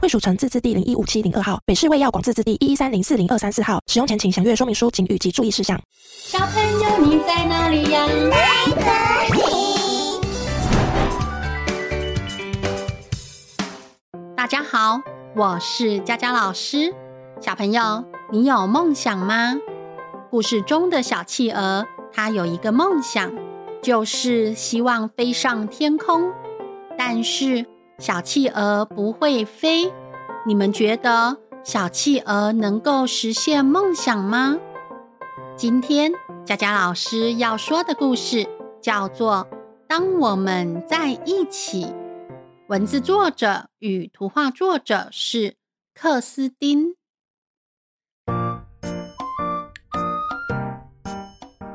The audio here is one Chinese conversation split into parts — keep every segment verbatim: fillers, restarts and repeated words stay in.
卫署城自治地零一五七零二号，北市卫药广自治地一一三零四零二三四号。使用前请详阅说明书、警语及注意事项。小朋友，你在哪里呀？在这里。大家好，我是佳佳老师。小朋友，你有梦想吗？故事中的小企鹅，它有一个梦想，就是希望飞上天空，但是小企鹅不会飞，你们觉得小企鹅能够实现梦想吗？今天佳佳老师要说的故事叫做《当我们在一起》，文字作者与图画作者是克斯丁。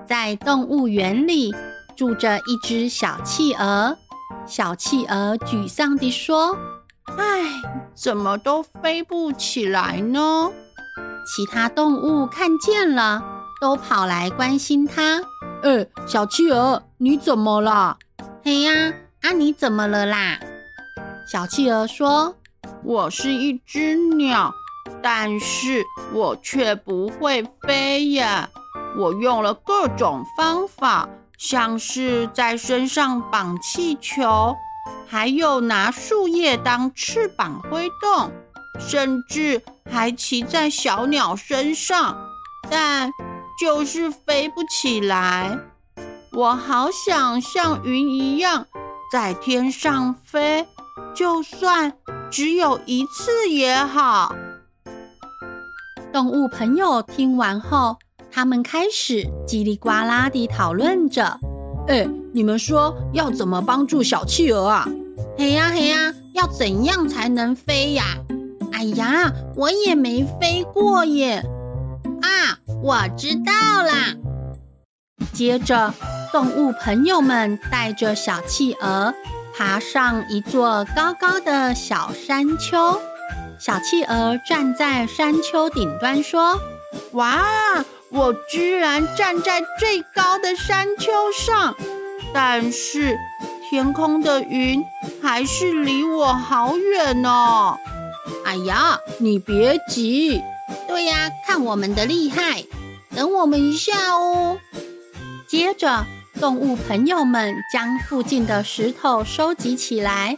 在动物园里住着一只小企鹅，小企鹅沮丧地说：唉，怎么都飞不起来呢？其他动物看见了，都跑来关心它。哎，小企鹅，你怎么了？嘿呀，啊你怎么了啦？小企鹅说：我是一只鸟，但是我却不会飞呀。我用了各种方法，像是在身上绑气球，还有拿树叶当翅膀挥动，甚至还骑在小鸟身上，但就是飞不起来。我好想像云一样在天上飞，就算只有一次也好。动物朋友听完后，他们开始叽里呱啦地讨论着。哎，你们说要怎么帮助小企鹅啊？嘿呀嘿呀，要怎样才能飞呀？哎呀，我也没飞过耶。啊，我知道啦。接着，动物朋友们带着小企鹅爬上一座高高的小山丘。小企鹅站在山丘顶端说：哇，我居然站在最高的山丘上，但是天空的云还是离我好远哦。哎呀，你别急。对呀，看我们的厉害，等我们一下哦。接着，动物朋友们将附近的石头收集起来，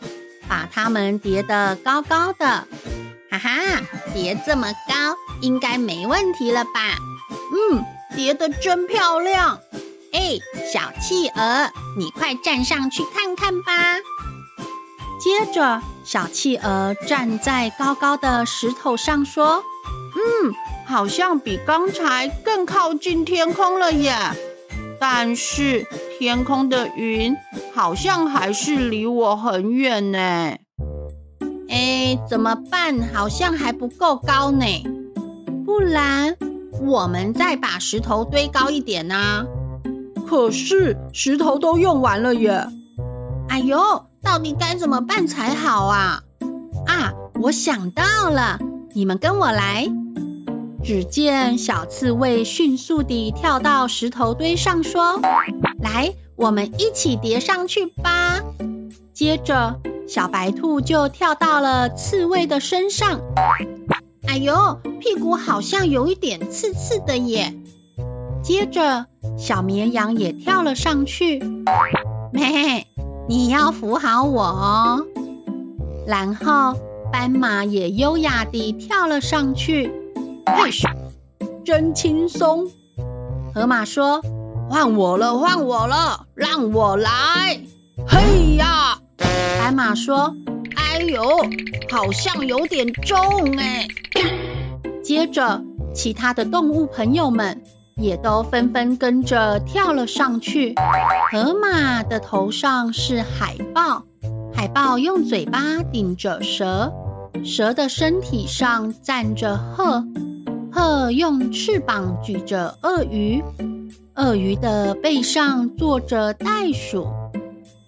把它们叠得高高的。哈哈，叠这么高，应该没问题了吧？嗯，叠得真漂亮。哎，小企鹅，你快站上去看看吧。接着，小企鹅站在高高的石头上说：嗯，好像比刚才更靠近天空了耶，但是天空的云好像还是离我很远呢。哎，怎么办？好像还不够高呢。不然我们再把石头堆高一点啊。可是石头都用完了耶。哎呦，到底该怎么办才好啊？啊，我想到了，你们跟我来。只见小刺猬迅速地跳到石头堆上说：来，我们一起叠上去吧。接着小白兔就跳到了刺猬的身上。哎呦，屁股好像有一点刺刺的耶。接着，小绵羊也跳了上去。妹，你要扶好我哦。然后，斑马也优雅地跳了上去。嘿，真轻松。河马说：换我了，换我了，让我来。嘿呀！斑马说：哎呦，好像有点重哎。接着，其他的动物朋友们也都纷纷跟着跳了上去。河马的头上是海豹，海豹用嘴巴顶着蛇，蛇的身体上站着鹤，鹤用翅膀举着鳄鱼，鳄鱼的背上坐着袋鼠，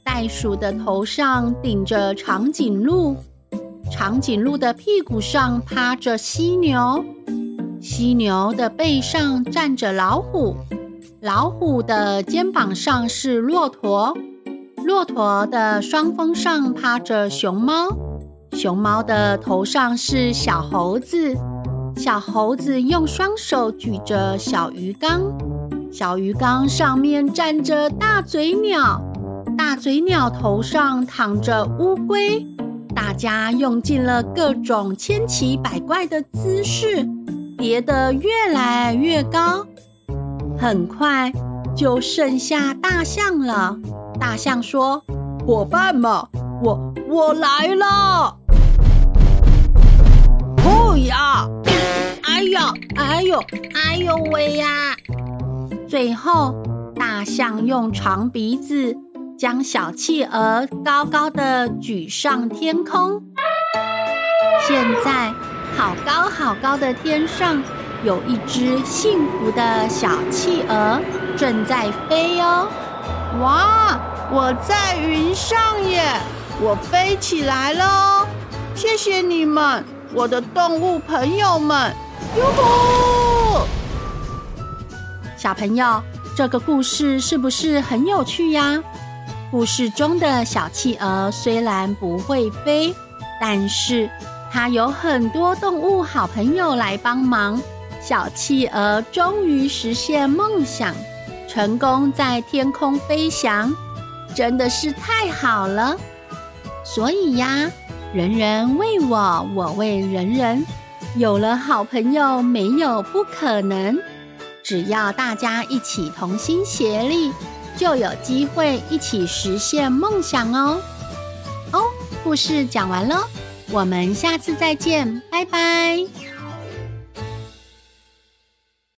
袋鼠的头上顶着长颈鹿，长颈鹿的屁股上趴着犀牛，犀牛的背上站着老虎，老虎的肩膀上是骆驼，骆驼的双峰上趴着熊猫，熊猫的头上是小猴子，小猴子用双手举着小鱼缸，小鱼缸上面站着大嘴鸟，大嘴鸟头上躺着乌龟。大家用尽了各种千奇百怪的姿势，叠得越来越高。很快就剩下大象了。大象说：“伙伴们，我我来了！”哦呀！哎呦，哎呦，哎呦喂呀！最后，大象用长鼻子将小企鹅高高的举上天空。现在，好高好高的天上，有一只幸福的小企鹅正在飞哦！哇，我在云上耶！我飞起来喽！谢谢你们，我的动物朋友们！哟吼！小朋友，这个故事是不是很有趣呀？故事中的小企鹅虽然不会飞，但是它有很多动物好朋友来帮忙。小企鹅终于实现梦想，成功在天空飞翔，真的是太好了。所以呀，人人为我，我为人人，有了好朋友没有不可能，只要大家一起同心协力，就有机会一起实现梦想哦。哦，故事讲完了，我们下次再见，拜拜。